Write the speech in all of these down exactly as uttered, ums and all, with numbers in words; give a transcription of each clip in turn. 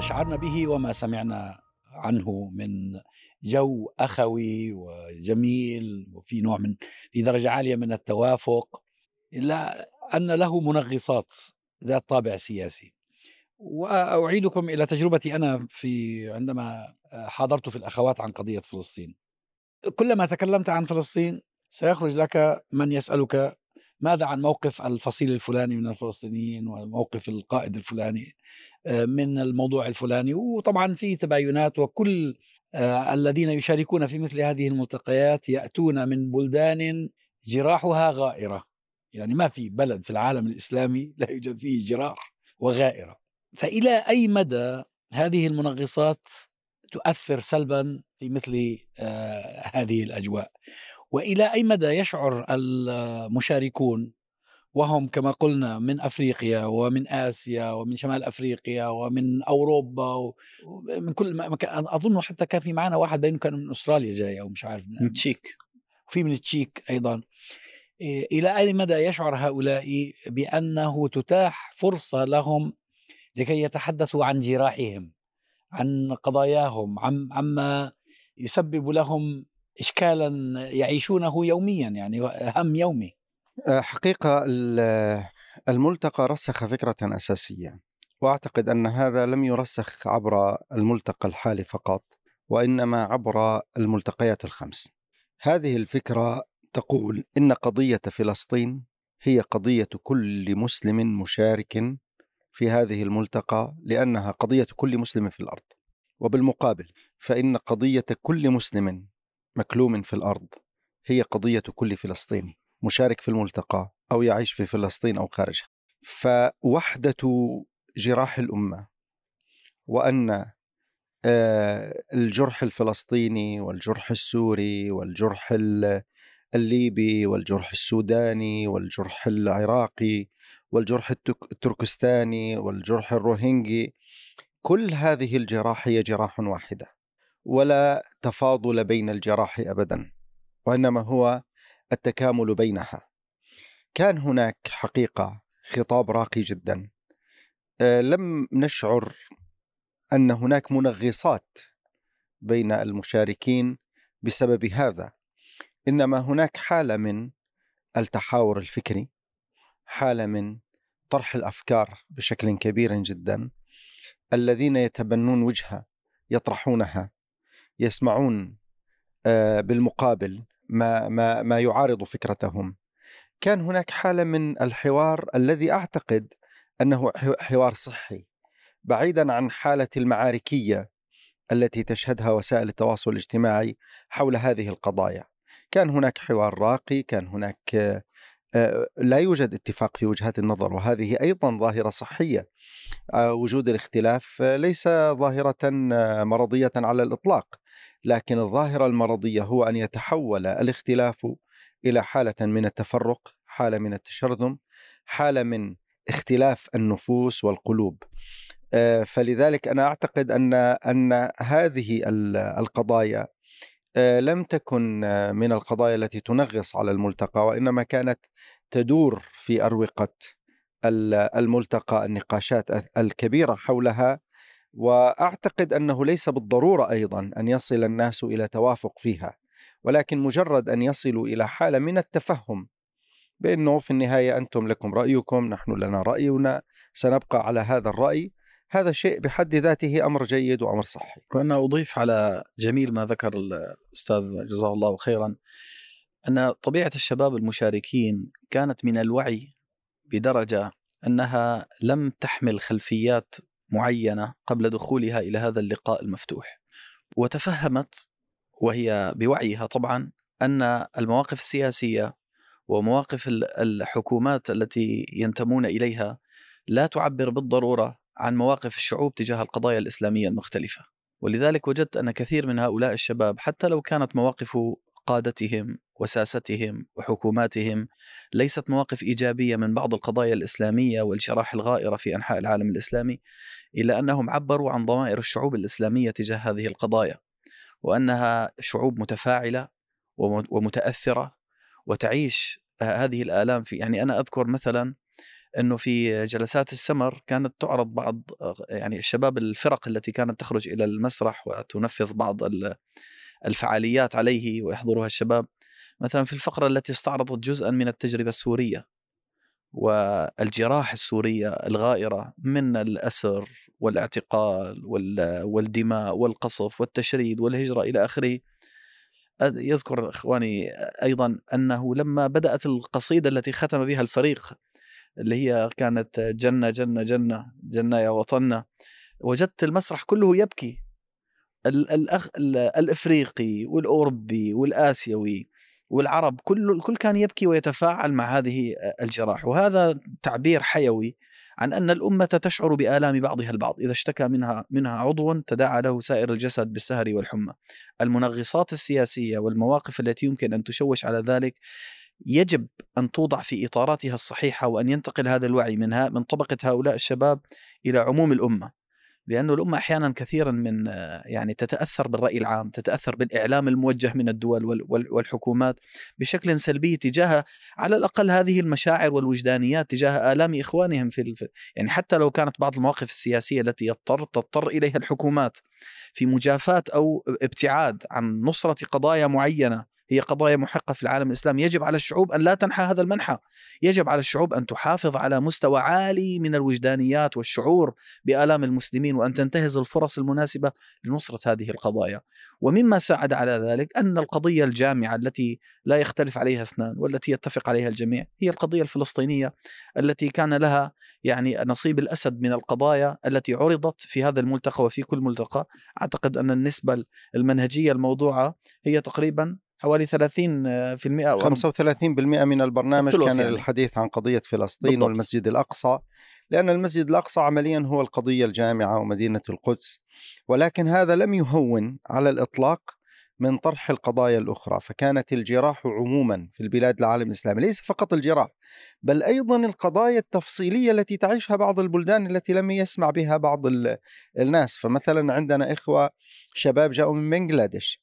شعرنا به وما سمعنا عنه من جو أخوي وجميل وفي نوع من في درجة عالية من التوافق، إلا أن له منغصات ذات طابع سياسي. وأعيدكم إلى تجربتي أنا في عندما حاضرت في الأخوات عن قضية فلسطين. كلما تكلمت عن فلسطين سيخرج لك من يسألك ماذا عن موقف الفصيل الفلاني من الفلسطينيين وموقف القائد الفلاني من الموضوع الفلاني، وطبعا في تباينات، وكل الذين يشاركون في مثل هذه الملتقيات يأتون من بلدان جراحها غائرة. يعني ما في بلد في العالم الإسلامي لا يوجد فيه جراح وغائرة. فإلى أي مدى هذه المنغصات تؤثر سلبا في مثل هذه الأجواء؟ وإلى أي مدى يشعر المشاركون، وهم كما قلنا من أفريقيا ومن آسيا ومن شمال أفريقيا ومن أوروبا ومن كل مكان؟ أظن حتى كان في معنا واحد بينه كان من أستراليا جاي أو مش عارف، من التشيك، وفي من التشيك أيضا. إلى أي مدى يشعر هؤلاء بأنه تتاح فرصة لهم لكي يتحدثوا عن جراحهم، عن قضاياهم، عن عما يسبب لهم إشكالا يعيشونه يوميا، يعني هم يومي. حقيقة الملتقى رسخ فكرة أساسية، وأعتقد أن هذا لم يرسخ عبر الملتقى الحالي فقط، وإنما عبر الملتقيات الخمس. هذه الفكرة تقول إن قضية فلسطين هي قضية كل مسلم مشارك في هذه الملتقى، لأنها قضية كل مسلم في الأرض. وبالمقابل فإن قضية كل مسلم مكلوم في الأرض هي قضية كل فلسطيني مشارك في الملتقى أو يعيش في فلسطين أو خارجها. فوحدة جراح الأمة، وأن الجرح الفلسطيني والجرح السوري والجرح الليبي والجرح السوداني والجرح العراقي والجرح التركستاني والجرح الروهينجي، كل هذه الجراح هي جراح واحدة، ولا تفاضل بين الجراح أبدا، وإنما هو التكامل بينها. كان هناك حقيقة خطاب راقي جدا. لم نشعر أن هناك منغصات بين المشاركين بسبب هذا، إنما هناك حالة من التحاور الفكري، حالة من طرح الأفكار بشكل كبير جدا. الذين يتبنون وجهة يطرحونها، يسمعون بالمقابل ما, ما, ما يعارض فكرتهم. كان هناك حالة من الحوار الذي أعتقد أنه حوار صحي، بعيدا عن حالة المعاركية التي تشهدها وسائل التواصل الاجتماعي حول هذه القضايا. كان هناك حوار راقي، كان هناك لا يوجد اتفاق في وجهات النظر، وهذه أيضا ظاهرة صحية. وجود الاختلاف ليس ظاهرة مرضية على الإطلاق، لكن الظاهرة المرضية هو أن يتحول الاختلاف إلى حالة من التفرق، حالة من التشرذم، حالة من اختلاف النفوس والقلوب. فلذلك أنا أعتقد أن أن هذه القضايا لم تكن من القضايا التي تنغص على الملتقى، وإنما كانت تدور في أروقة الملتقى النقاشات الكبيرة حولها. وأعتقد أنه ليس بالضرورة أيضا أن يصل الناس إلى توافق فيها، ولكن مجرد أن يصلوا إلى حالة من التفهم بأنه في النهاية أنتم لكم رأيكم، نحن لنا رأينا، سنبقى على هذا الرأي. هذا شيء بحد ذاته أمر جيد وأمر صحي. وأنا أضيف على جميل ما ذكر الأستاذ جزاه الله خيرا، أن طبيعة الشباب المشاركين كانت من الوعي بدرجة أنها لم تحمل خلفيات معينة قبل دخولها إلى هذا اللقاء المفتوح، وتفهمت وهي بوعيها طبعا أن المواقف السياسية ومواقف الحكومات التي ينتمون إليها لا تعبر بالضرورة عن مواقف الشعوب تجاه القضايا الإسلامية المختلفة. ولذلك وجدت أن كثير من هؤلاء الشباب حتى لو كانت مواقف قادتهم وساستهم وحكوماتهم ليست مواقف إيجابية من بعض القضايا الإسلامية والجراح الغائرة في أنحاء العالم الإسلامي، إلا أنهم عبروا عن ضمائر الشعوب الإسلامية تجاه هذه القضايا، وأنها شعوب متفاعلة ومتأثرة وتعيش هذه الآلام في. يعني أنا أذكر مثلا أنه في جلسات السمر كانت تعرض بعض يعني الشباب الفرق التي كانت تخرج إلى المسرح وتنفذ بعض الفعاليات عليه ويحضرها الشباب. مثلا في الفقرة التي استعرضت جزءا من التجربة السورية والجراح السورية الغائرة من الأسر والاعتقال والدماء والقصف والتشريد والهجرة إلى آخره. يذكر إخواني أيضا أنه لما بدأت القصيدة التي ختم بها الفريق اللي هي كانت جنة جنة جنة جنة يا وطننا، وجدت المسرح كله يبكي، الأخ الأفريقي والأوروبي والآسيوي والعرب كل الكل كان يبكي ويتفاعل مع هذه الجراح. وهذا تعبير حيوي عن أن الأمة تشعر بآلام بعضها البعض، إذا اشتكى منها منها عضو تداعى له سائر الجسد بالسهر والحمى. المنغصات السياسية والمواقف التي يمكن أن تشوش على ذلك يجب أن توضع في إطاراتها الصحيحة، وأن ينتقل هذا الوعي منها من طبقة هؤلاء الشباب إلى عموم الأمة، لأنه الأمة أحيانا كثيرا من يعني تتأثر بالرأي العام، تتأثر بالإعلام الموجه من الدول والحكومات بشكل سلبي تجاه على الأقل هذه المشاعر والوجدانيات تجاه آلام إخوانهم في الف... يعني حتى لو كانت بعض المواقف السياسية التي يضطر تضطر إليها الحكومات في مجافاة أو ابتعاد عن نصرة قضايا معينة هي قضايا محقة في العالم الإسلامي، يجب على الشعوب أن لا تنحى هذا المنحى. يجب على الشعوب أن تحافظ على مستوى عالي من الوجدانيات والشعور بآلام المسلمين، وأن تنتهز الفرص المناسبة لنصرة هذه القضايا. ومما ساعد على ذلك أن القضية الجامعة التي لا يختلف عليها اثنان والتي يتفق عليها الجميع هي القضية الفلسطينية، التي كان لها يعني نصيب الأسد من القضايا التي عرضت في هذا الملتقى وفي كل ملتقى. أعتقد أن النسبة المنهجية الموضوعة هي تقريبا حوالي ثلاثين بالمئة أو خمسة وثلاثين بالمئة من البرنامج كان يعني الحديث عن قضية فلسطين بالضبط. والمسجد الأقصى، لأن المسجد الأقصى عمليا هو القضية الجامعة ومدينة القدس، ولكن هذا لم يهون على الإطلاق من طرح القضايا الأخرى. فكانت الجراح عموما في البلاد العالم الإسلامي، ليس فقط الجراح بل أيضا القضايا التفصيلية التي تعيشها بعض البلدان التي لم يسمع بها بعض الناس. فمثلا عندنا إخوة شباب جاءوا من بنغلاديش،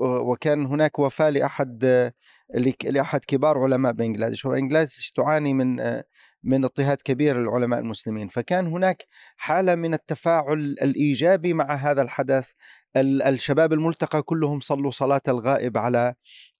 وكان هناك وفاة لأحد لأحد كبار علماء بنغلاديش، وبنغلاديش تعاني من من اضطهاد كبير للعلماء المسلمين، فكان هناك حالة من التفاعل الإيجابي مع هذا الحدث. الشباب الملتقى كلهم صلوا صلاة الغائب على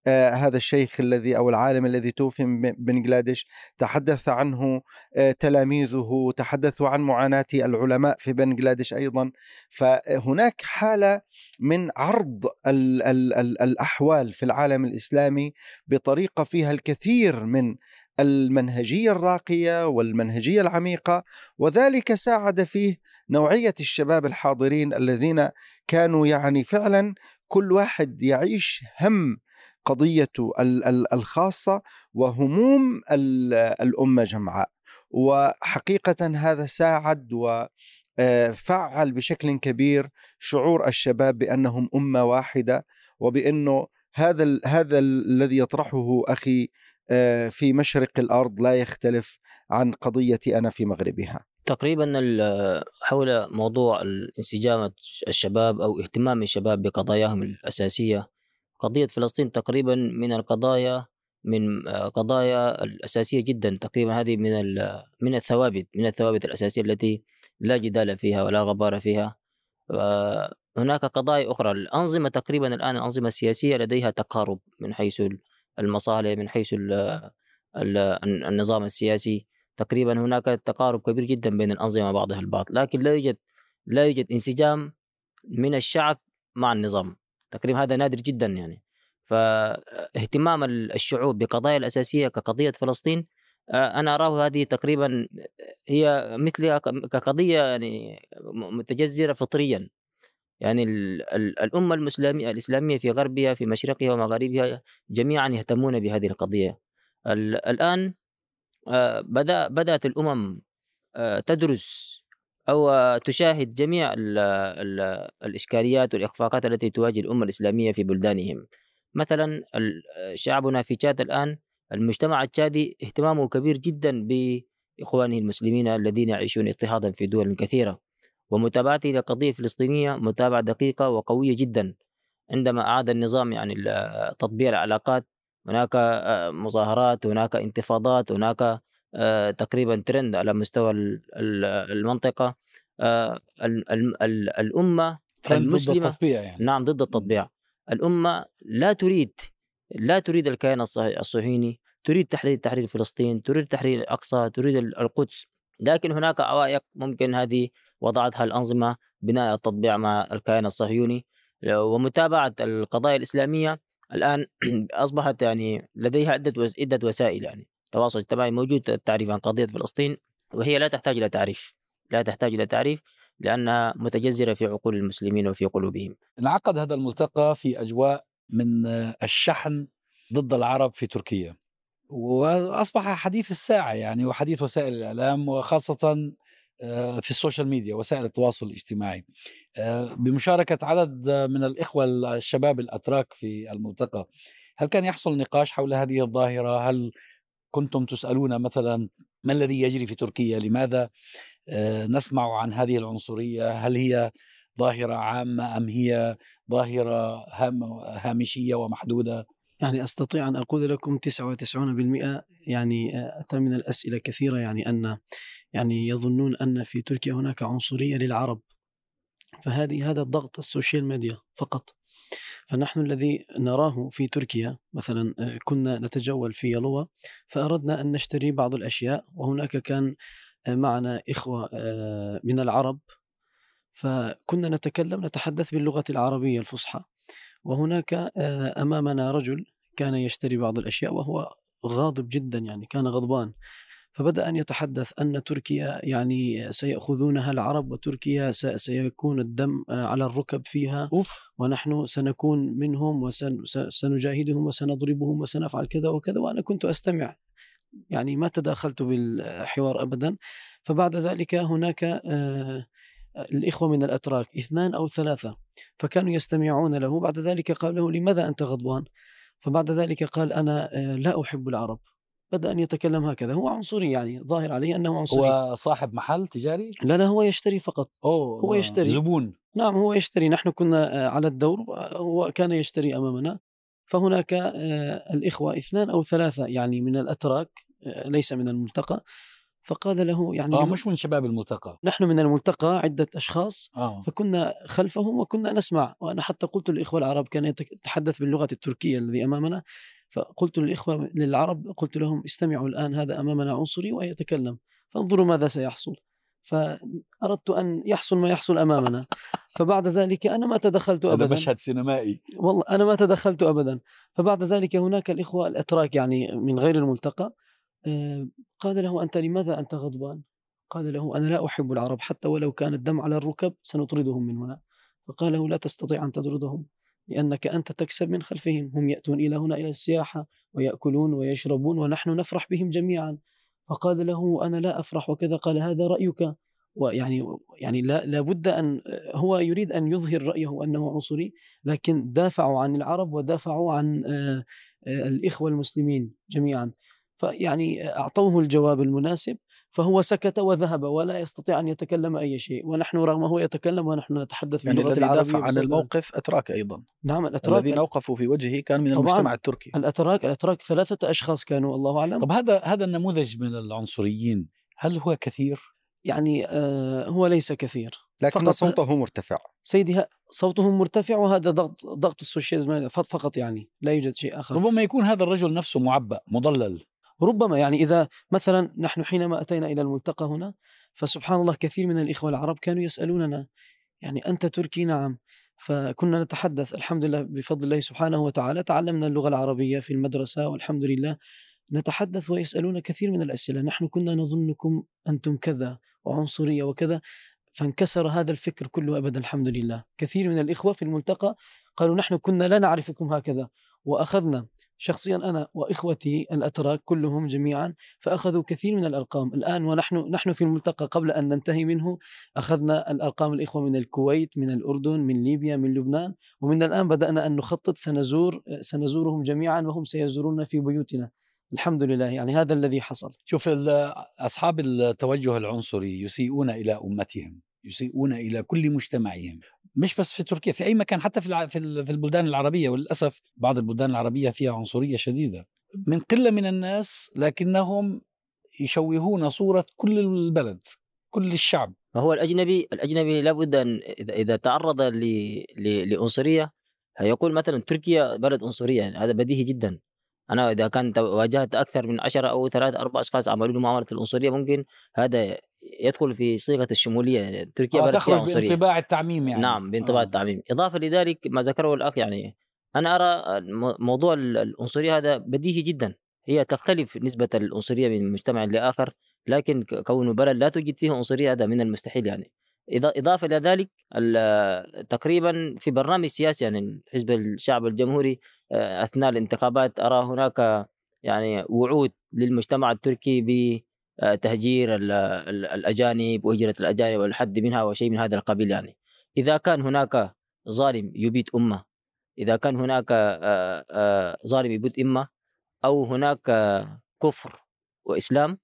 آه هذا الشيخ الذي أو العالم الذي توفي من بنغلاديش، تحدث عنه آه تلاميذه، تحدثوا عن معاناة العلماء في بنغلاديش أيضا. فهناك حالة من عرض ال ال ال الأحوال في العالم الإسلامي بطريقة فيها الكثير من المنهجية الراقية والمنهجية العميقة، وذلك ساعد فيه نوعية الشباب الحاضرين الذين كانوا يعني فعلا كل واحد يعيش هم قضيته الخاصة وهموم الأمة جمعاء. وحقيقة هذا ساعد وفعل بشكل كبير شعور الشباب بأنهم أمة واحدة، وبأنه هذا هذا الذي يطرحه أخي في مشرق الأرض لا يختلف عن قضيتي أنا في مغربها. تقريبا حول موضوع انسجام الشباب أو اهتمام الشباب بقضاياهم الأساسية، قضية فلسطين تقريبا من القضايا من قضايا الأساسية جدا، تقريبا هذه من من الثوابت من الثوابت الأساسية التي لا جدال فيها ولا غبار فيها. هناك قضايا أخرى، الأنظمة تقريبا الآن الأنظمة السياسية لديها تقارب من حيث المصالح، من حيث النظام السياسي تقريبا هناك تقارب كبير جدا بين الأنظمة بعضها البعض، لكن لا يوجد لا يوجد انسجام من الشعب مع النظام تقريبا، هذا نادر جدا يعني. فاهتمام الشعوب بقضايا الأساسية كقضية فلسطين أنا أراه هذه تقريبا هي مثلها كقضية يعني متجذرة فطريا، يعني الأمة المسلمية الإسلامية في غربها في مشرقها ومغاربها جميعا يهتمون بهذه القضية. الآن بدأ بدأت الأمم تدرس أو تشاهد جميع ال ال الإشكاليات والإخفاقات التي تواجه الأمة الإسلامية في بلدانهم. مثلا شعبنا في تشاد الآن، المجتمع التشادي اهتمامه كبير جدا بإخوانه المسلمين الذين يعيشون اضطهادا في دول كثيرة، ومتابعته للقضية الفلسطينية متابعة دقيقة وقوية جدا. عندما أعاد النظام يعني تطبيع العلاقات هناك مظاهرات، هناك انتفاضات، هناك آه، تقريبا ترند على مستوى ال- ال- المنطقة، آه، ال- ال- ال- الأمة ترند ضد المسلمة، التطبيع يعني. نعم، ضد مم. التطبيع. الأمة لا تريد لا تريد الكيان الصه- الصهيوني، تريد تحرير تحرير فلسطين، تريد تحرير الأقصى، تريد ال- القدس، لكن هناك عوائق ممكن هذه وضعتها الأنظمة بناء على التطبيع مع الكيان الصهيوني ومتابعة القضايا الإسلامية. الآن أصبحت يعني لديها عدة وس- عدة وسائل، يعني التواصل الاجتماعي موجود التعريف عن قضية فلسطين، وهي لا تحتاج إلى تعريف، لا تحتاج إلى تعريف لأنها متجذرة في عقول المسلمين وفي قلوبهم. انعقد هذا الملتقى في أجواء من آه، الشحن ضد العرب في تركيا، وأصبح حديث الساعة يعني، وحديث وسائل الإعلام، وخاصة آه، في السوشيال ميديا، وسائل التواصل الاجتماعي، آه، بمشاركة عدد من الإخوة الشباب الأتراك في الملتقى. هل كان يحصل نقاش حول هذه الظاهرة؟ هل كنتم تسألون مثلا ما الذي يجري في تركيا؟ لماذا آه، نسمع عن هذه العنصرية؟ هل هي ظاهرة عامة أم هي ظاهرة هام هامشية ومحدودة؟ يعني أستطيع أن أقول لكم تسعة وتسعون بالمئة يعني آه، أتى من الأسئلة كثيرة، يعني أن يعني يظنون أن في تركيا هناك عنصرية للعرب، فهذه هذا الضغط السوشيال ميديا فقط. فنحن الذي نراه في تركيا مثلا، آه، كنا نتجول في يلوى فأردنا أن نشتري بعض الأشياء، وهناك كان آه، معنا إخوة آه، من العرب، فكنا نتكلم نتحدث باللغة العربية الفصحى، وهناك آه، أمامنا رجل كان يشتري بعض الأشياء وهو غاضب جدا، يعني كان غضبان، فبدأ أن يتحدث أن تركيا يعني سيأخذونها العرب، وتركيا س- سيكون الدم آه، على الركب فيها، أوف ونحن سنكون منهم وسنجاهدهم وسنضربهم وسنفعل كذا وكذا. وأنا كنت أستمع، يعني ما تداخلت بالحوار أبدا. فبعد ذلك هناك آه، الإخوة من الأتراك اثنان أو ثلاثة فكانوا يستمعون له. بعد ذلك قال له لماذا أنت غضبان؟ فبعد ذلك قال أنا آه، لا أحب العرب. بدأ أن يتكلم هكذا، هو عنصري يعني ظاهر عليه أنه عنصري. وصاحب محل تجاري؟ لا لا، هو يشتري فقط، أوه هو آه، يشتري، زبون. نعم هو يشتري. نحن كنا آه، على الدور، آه، هو كان يشتري أمامنا. فهناك آه، الإخوة اثنان أو ثلاثة يعني من الأتراك، آه، ليس من الملتقى. فقال له يعني آه لم- مش من شباب الملتقى. نحن من الملتقى عدة أشخاص، آه فكنا خلفهم وكنا نسمع، وأنا حتى قلت للإخوة العرب، كان يتك- يتحدث باللغة التركية الذي أمامنا، فقلت للإخوة للعرب، قلت لهم استمعوا الآن، هذا أمامنا عنصري ويتكلم، فانظروا ماذا سيحصل. فأردت أن يحصل ما يحصل أمامنا. فبعد ذلك أنا ما تدخلت هذا أبدا، مشهد سينمائي. والله أنا ما تدخلت أبدا. فبعد ذلك هناك الإخوة الأتراك يعني من غير الملتقى، آه، قال له أنت لماذا أنت غضبان؟ قال له أنا لا أحب العرب، حتى ولو كان الدم على الركب سنطردهم من هنا. فقال له لا تستطيع أن تطردهم، لأنك أنت تكسب من خلفهم، هم يأتون إلى هنا إلى السياحة ويأكلون ويشربون ونحن نفرح بهم جميعا. فقال له أنا لا أفرح وكذا. قال هذا رأيك، ويعني يعني لا لابد أن هو يريد أن يظهر رأيه أنه عنصري، لكن دافعوا عن العرب ودافعوا عن آه، آه، الإخوة المسلمين جميعا، فيعني أعطوه الجواب المناسب. فهو سكت وذهب ولا يستطيع أن يتكلم أي شيء، ونحن رغم هو يتكلم ونحن نتحدث يعني باللغة الذي العربية دافع عن بصدق. الموقف أتراك أيضا، نعم الأتراك الذين وقفوا في وجهه كان من طبعاً. المجتمع التركي. الأتراك الأتراك ثلاثة أشخاص كانوا، الله أعلم طب هذا هذا النموذج من العنصريين هل هو كثير؟ يعني آه هو ليس كثير، لكن فقط صوته مرتفع. سيدي ه- صوتهم مرتفع، وهذا ضغط ضغط السوشيال ميديا فط- فقط، يعني لا يوجد شيء آخر. ربما يكون هذا الرجل نفسه معبأ مضلل. ربما يعني إذا مثلا نحن حينما أتينا إلى الملتقى هنا، فسبحان الله كثير من الإخوة العرب كانوا يسألوننا يعني أنت تركي؟ نعم. فكنا نتحدث، الحمد لله بفضل الله سبحانه وتعالى تعلمنا اللغة العربية في المدرسة والحمد لله، نتحدث ويسألون كثير من الأسئلة، نحن كنا نظنكم أنتم كذا وعنصرية وكذا، فانكسر هذا الفكر كله أبدا الحمد لله. كثير من الإخوة في الملتقى قالوا نحن كنا لا نعرفكم هكذا، وأخذنا شخصيا أنا وإخوتي الأتراك كلهم جميعا، فأخذوا كثير من الأرقام الآن، ونحن نحن في الملتقى قبل أن ننتهي منه أخذنا الأرقام، الإخوة من الكويت، من الأردن، من ليبيا، من لبنان، ومن الآن بدأنا أن نخطط، سنزور سنزورهم جميعا وهم سيزورون في بيوتنا الحمد لله. يعني هذا الذي حصل. شوف ال- أصحاب التوجه العنصري يسيئون إلى أمتهم، يسيئون إلى كل مجتمعهم، مش بس في تركيا، في أي مكان، حتى في الع- في ال- في البلدان العربية. وللأسف بعض البلدان العربية فيها عنصرية شديدة من قلة من الناس، لكنهم يشوهون صورة كل البلد كل الشعب. ما هو الأجنبي الأجنبي لابد أن إذا تعرض لعنصرية هيقول مثلا تركيا بلد عنصرية، هذا بديهي جدا. أنا إذا كنت واجهت أكثر من عشرة أو ثلاثة أربعة أشخاص عملوا له معاملة العنصرية ممكن هذا يدخل في صيغة الشمولية، يعني تركيا بلد عنصرية. تخرج بانطباع التعميم يعني. نعم بانطباع آه. التعميم. إضافة لذلك ما ذكره الأخ، يعني أنا أرى موضوع العنصرية هذا بديهي جدا، هي تختلف نسبة العنصرية من مجتمع لآخر، لكن كون بلد لا توجد فيه عنصرية هذا من المستحيل يعني. إضافة إلى ذلك تقريبا في برنامج سياسي يعني حزب الشعب الجمهوري أثناء الانتخابات أرى هناك يعني وعود للمجتمع التركي بتهجير الأجانب وهجرة الأجانب والحد منها وشيء من هذا القبيل. يعني إذا كان هناك ظالم يبيد أمة، إذا كان هناك ظالم يبيد أمة أو هناك كفر وإسلام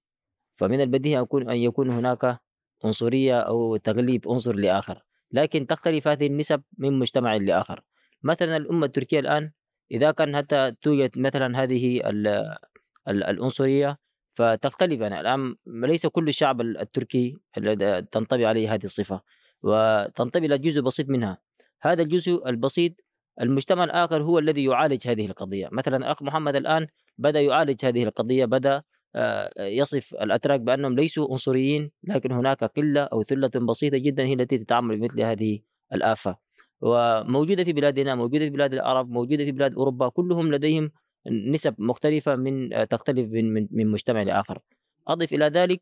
فمن البديهي أن يكون هناك عنصرية أو تغليب عنصر لآخر، لكن تختلف هذه النسب من مجتمع لآخر. مثلا الأمة التركية الآن إذا كان حتى توجد مثلا هذه العنصرية فتختلف، يعني الآن ليس كل الشعب التركي تنطبق عليه هذه الصفة وتنطبق إلى جزء بسيط منها. هذا الجزء البسيط المجتمع الآخر هو الذي يعالج هذه القضية. مثلا الأخ محمد الآن بدأ يعالج هذه القضية، بدأ يصف الأتراك بأنهم ليسوا عنصريين، لكن هناك قلة أو ثلة بسيطة جدا هي التي تتعامل بمثل هذه الآفة، وموجودة في بلادنا، موجودة في بلاد العرب، موجودة في بلاد أوروبا، كلهم لديهم نسب مختلفة من تختلف من من مجتمع لآخر. أضف إلى ذلك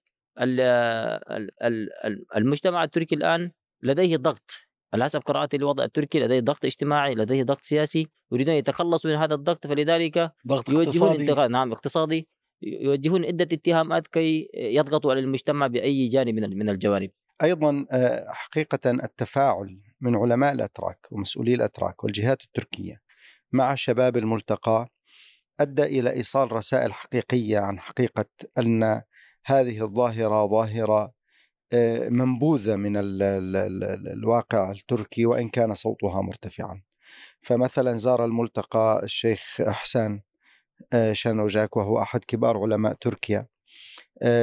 المجتمع التركي الآن لديه ضغط، على حسب قراءتي للوضع التركي لديه ضغط اجتماعي، لديه ضغط سياسي، يريدون أن يتخلصوا من هذا الضغط، فلذلك ضغط اقتصادي. نعم اقتصادي، يوجهون عدة اتهامات كي يضغطوا على المجتمع بأي جانب من الجوانب. أيضا حقيقة التفاعل من علماء الأتراك ومسؤولي الأتراك والجهات التركية مع شباب الملتقى أدى إلى إيصال رسائل حقيقية عن حقيقة أن هذه الظاهرة ظاهرة منبوذة من الواقع التركي وإن كان صوتها مرتفعا. فمثلا زار الملتقى الشيخ أحسان شانوجاك وهو أحد كبار علماء تركيا،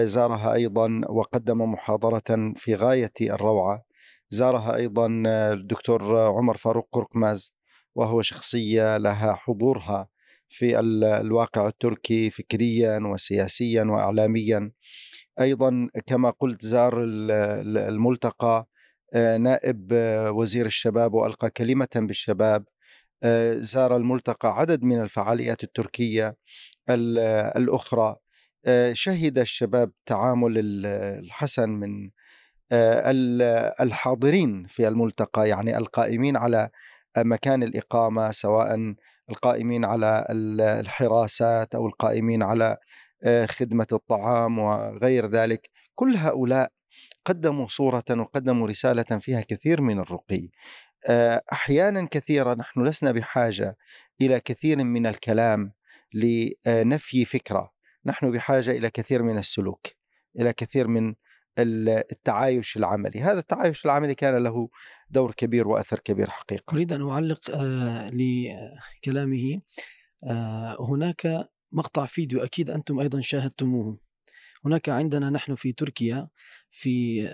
زارها أيضا وقدم محاضرة في غاية الروعة. زارها أيضا الدكتور عمر فاروق قرقماز وهو شخصية لها حضورها في الواقع التركي فكريا وسياسيا وإعلاميا. أيضا كما قلت زار الملتقى نائب وزير الشباب وألقى كلمة بالشباب. زار الملتقى عدد من الفعاليات التركية الأخرى. شهد الشباب تعامل الحسن من الحاضرين في الملتقى، يعني القائمين على مكان الإقامة، سواء القائمين على الحراسات أو القائمين على خدمة الطعام وغير ذلك. كل هؤلاء قدموا صورة وقدموا رسالة فيها كثير من الرقي. أحيانا كثيرة نحن لسنا بحاجة إلى كثير من الكلام لنفي فكرة، نحن بحاجة إلى كثير من السلوك، إلى كثير من التعايش العملي. هذا التعايش العملي كان له دور كبير وأثر كبير حقيقة. أريد أن أعلق لكلامه. هناك مقطع فيديو أكيد أنتم أيضا شاهدتموه، هناك عندنا نحن في تركيا في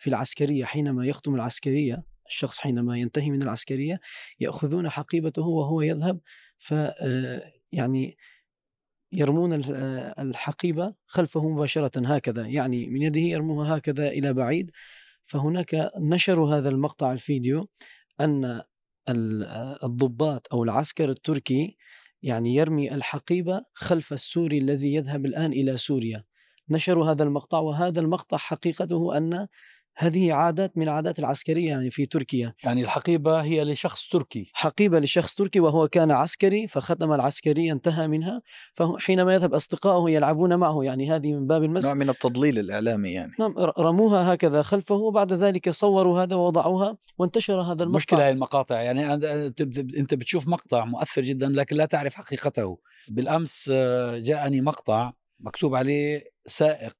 في العسكرية، حينما يختم العسكرية الشخص، حينما ينتهي من العسكرية يأخذون حقيبته وهو يذهب، ف يعني يرمون الحقيبة خلفه مباشرة هكذا، يعني من يده يرموها هكذا إلى بعيد. فهناك نشروا هذا المقطع الفيديو أن الضباط أو العسكر التركي يعني يرمي الحقيبة خلف السوري الذي يذهب الآن إلى سوريا. نشروا هذا المقطع، وهذا المقطع حقيقته أن هذه عادات من عادات العسكرية يعني في تركيا، يعني الحقيبة هي لشخص تركي، حقيبة لشخص تركي وهو كان عسكري فختم العسكرية انتهى منها، فحينما يذهب أصدقائه يلعبون معه، يعني هذه من باب المسك، نوع من التضليل الإعلامي يعني. نعم رموها هكذا خلفه وبعد ذلك صوروا هذا ووضعوها وانتشر هذا المقطع. مشكلة هاي المقاطع، يعني أنت بتشوف مقطع مؤثر جدا لكن لا تعرف حقيقته. بالأمس جاءني مقطع مكتوب عليه سائق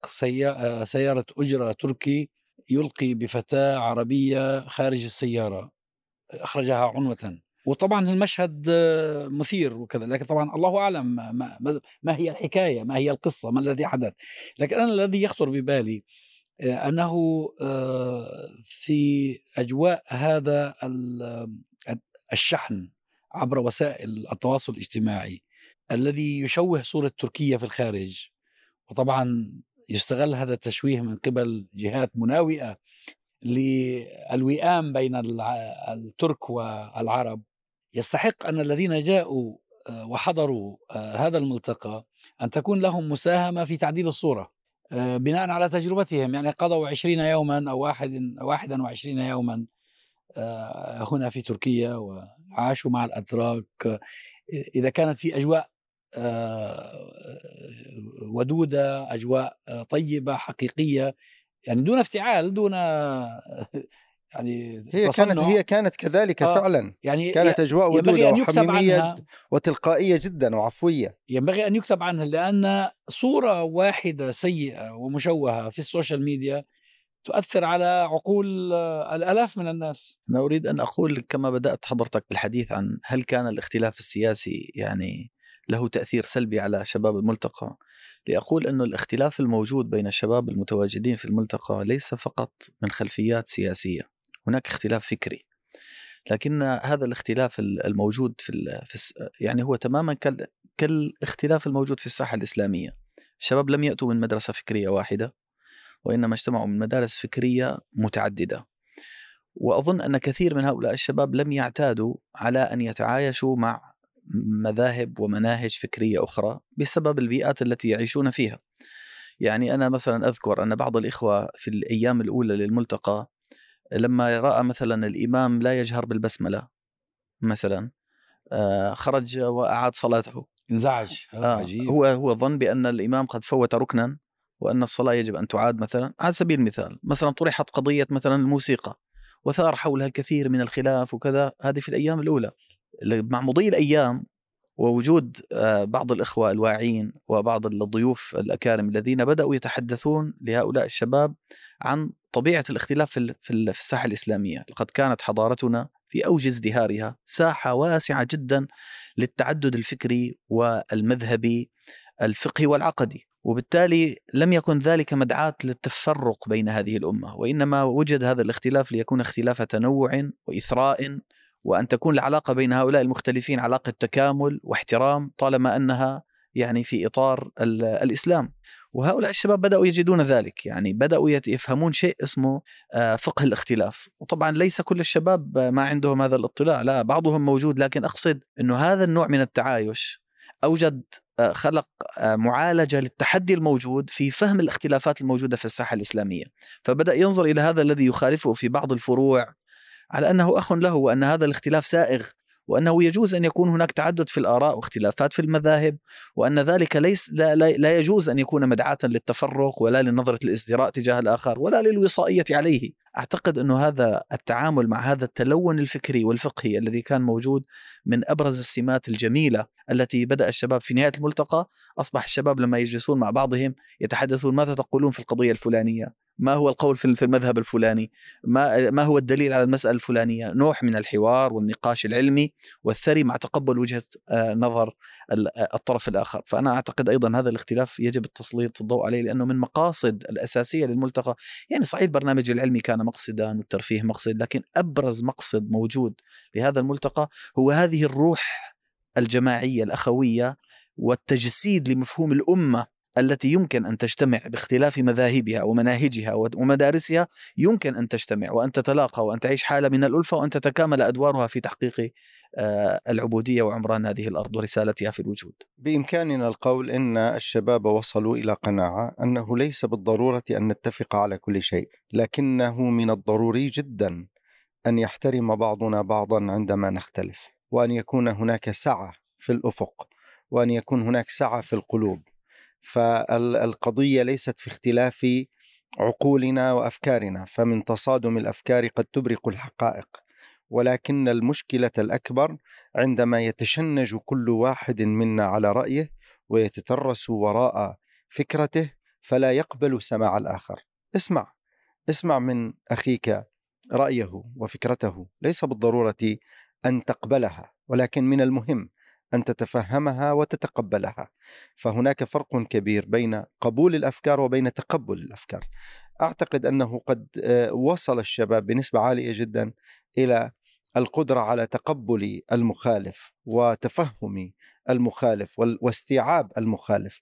سيارة أجرة تركي يلقي بفتاة عربية خارج السيارة، أخرجها عنوة، وطبعا المشهد مثير وكذا، لكن طبعا الله أعلم ما, ما هي الحكاية، ما هي القصة، ما الذي حدث. لكن أنا الذي يخطر ببالي أنه في أجواء هذا الشحن عبر وسائل التواصل الاجتماعي الذي يشوه صورة تركيا في الخارج، وطبعا يستغل هذا التشويه من قبل جهات مناوئة للوئام بين الترك والعرب، يستحق أن الذين جاءوا وحضروا هذا الملتقى أن تكون لهم مساهمة في تعديل الصورة بناء على تجربتهم. يعني قضوا عشرين يوما أو واحد واحدا وعشرين يوما هنا في تركيا وعاشوا مع الأتراك. إذا كانت في أجواء ودودة، أجواء طيبة حقيقية، يعني دون افتعال، دون يعني هي تصنع. كانت هي كانت كذلك آه فعلا، يعني كانت أجواء ودودة وحميمية وتلقائية جدا وعفوية. ينبغي أن يكتب عنها، لأن صورة واحدة سيئة ومشوهة في السوشيال ميديا تؤثر على عقول الآلاف من الناس. أنا أريد أن أقول كما بدأت حضرتك بالحديث عن هل كان الاختلاف السياسي يعني له تأثير سلبي على شباب الملتقى، لأقول أن الاختلاف الموجود بين الشباب المتواجدين في الملتقى ليس فقط من خلفيات سياسية، هناك اختلاف فكري، لكن هذا الاختلاف الموجود في, في يعني هو تماما كالاختلاف الموجود في الساحة الإسلامية. الشباب لم يأتوا من مدرسة فكرية واحدة، وإنما اجتمعوا من مدارس فكرية متعددة، وأظن أن كثير من هؤلاء الشباب لم يعتادوا على أن يتعايشوا مع مذاهب ومناهج فكرية أخرى بسبب البيئات التي يعيشون فيها. يعني أنا مثلا أذكر أن بعض الإخوة في الأيام الأولى للملتقى لما رأى مثلا الإمام لا يجهر بالبسملة مثلا خرج وأعاد صلاته، انزعج. آه هو هو ظن بأن الإمام قد فوت ركنا وأن الصلاة يجب أن تعاد مثلا. على سبيل المثال مثلا طرحت قضية مثلا الموسيقى وثار حولها الكثير من الخلاف وكذا، هذه في الأيام الأولى. مع مضي الأيام ووجود بعض الإخوة الواعين وبعض الضيوف الأكارم الذين بدأوا يتحدثون لهؤلاء الشباب عن طبيعة الاختلاف في الساحة الإسلامية، لقد كانت حضارتنا في أوج ازدهارها ساحة واسعة جدا للتعدد الفكري والمذهبي الفقهي والعقدي، وبالتالي لم يكن ذلك مدعاة للتفرق بين هذه الأمة، وإنما وجد هذا الاختلاف ليكون اختلاف تنوع وإثراء، وأن تكون العلاقة بين هؤلاء المختلفين علاقة تكامل واحترام طالما أنها يعني في إطار الإسلام. وهؤلاء الشباب بدأوا يجدون ذلك، يعني بدأوا يفهمون شيء اسمه فقه الاختلاف. وطبعا ليس كل الشباب ما عندهم هذا الاطلاع، لا بعضهم موجود، لكن أقصد أنه هذا النوع من التعايش أوجد خلق معالجة للتحدي الموجود في فهم الاختلافات الموجودة في الساحة الإسلامية، فبدأ ينظر إلى هذا الذي يخالفه في بعض الفروع على أنه أخ له، وأن هذا الاختلاف سائغ، وأنه يجوز أن يكون هناك تعدد في الآراء واختلافات في المذاهب، وأن ذلك ليس لا, لا يجوز أن يكون مدعاة للتفرق ولا لنظرة الازدراء تجاه الآخر ولا للوصائية عليه. أعتقد أنه هذا التعامل مع هذا التلون الفكري والفقهي الذي كان موجود من أبرز السمات الجميلة التي بدأ الشباب في نهاية الملتقى. أصبح الشباب لما يجلسون مع بعضهم يتحدثون ماذا تقولون في القضية الفلانية، ما هو القول في المذهب الفلاني، ما, ما هو الدليل على المسألة الفلانية، نوع من الحوار والنقاش العلمي والثري مع تقبل وجهة نظر الطرف الآخر. فأنا أعتقد أيضا هذا الاختلاف يجب التسليط الضوء عليه، لأنه من مقاصد الأساسية للملتقى. يعني صحيح البرنامج العلمي كان مقصدا والترفيه مقصد، لكن أبرز مقصد موجود لهذا الملتقى هو هذه الروح الجماعية الأخوية والتجسيد لمفهوم الأمة التي يمكن أن تجتمع باختلاف مذاهبها ومناهجها ومدارسها، يمكن أن تجتمع وأن تتلاقى وأن تعيش حالة من الألفة وأن تتكامل أدوارها في تحقيق العبودية وعمران هذه الأرض ورسالتها في الوجود. بإمكاننا القول إن الشباب وصلوا إلى قناعة أنه ليس بالضرورة أن نتفق على كل شيء، لكنه من الضروري جدا أن يحترم بعضنا بعضا عندما نختلف، وأن يكون هناك سعة في الأفق، وأن يكون هناك سعة في القلوب. فالقضية ليست في اختلاف عقولنا وأفكارنا، فمن تصادم الأفكار قد تبرق الحقائق، ولكن المشكلة الأكبر عندما يتشنج كل واحد منا على رأيه ويتترس وراء فكرته فلا يقبل سماع الآخر. اسمع اسمع من أخيك رأيه وفكرته، ليس بالضرورة أن تقبلها، ولكن من المهم أن تتفهمها وتتقبلها. فهناك فرق كبير بين قبول الأفكار وبين تقبل الأفكار. أعتقد أنه قد وصل الشباب بنسبة عالية جدا إلى القدرة على تقبل المخالف وتفهم المخالف واستيعاب المخالف.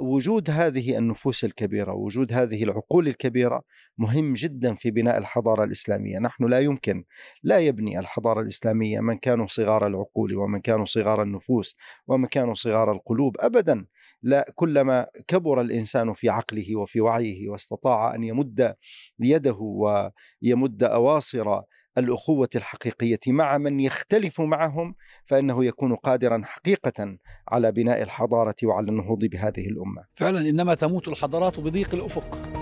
وجود هذه النفوس الكبيرة، وجود هذه العقول الكبيرة مهم جدا في بناء الحضارة الإسلامية. نحن لا يمكن لا يبني الحضارة الإسلامية من كانوا صغار العقول ومن كانوا صغار النفوس ومن كانوا صغار القلوب أبدا. لا، كلما كبر الإنسان في عقله وفي وعيه واستطاع أن يمد يده ويمد أواصر الأخوة الحقيقية مع من يختلف معهم، فإنه يكون قادرا حقيقة على بناء الحضارة وعلى النهوض بهذه الأمة. فعلا إنما تموت الحضارات بضيق الأفق.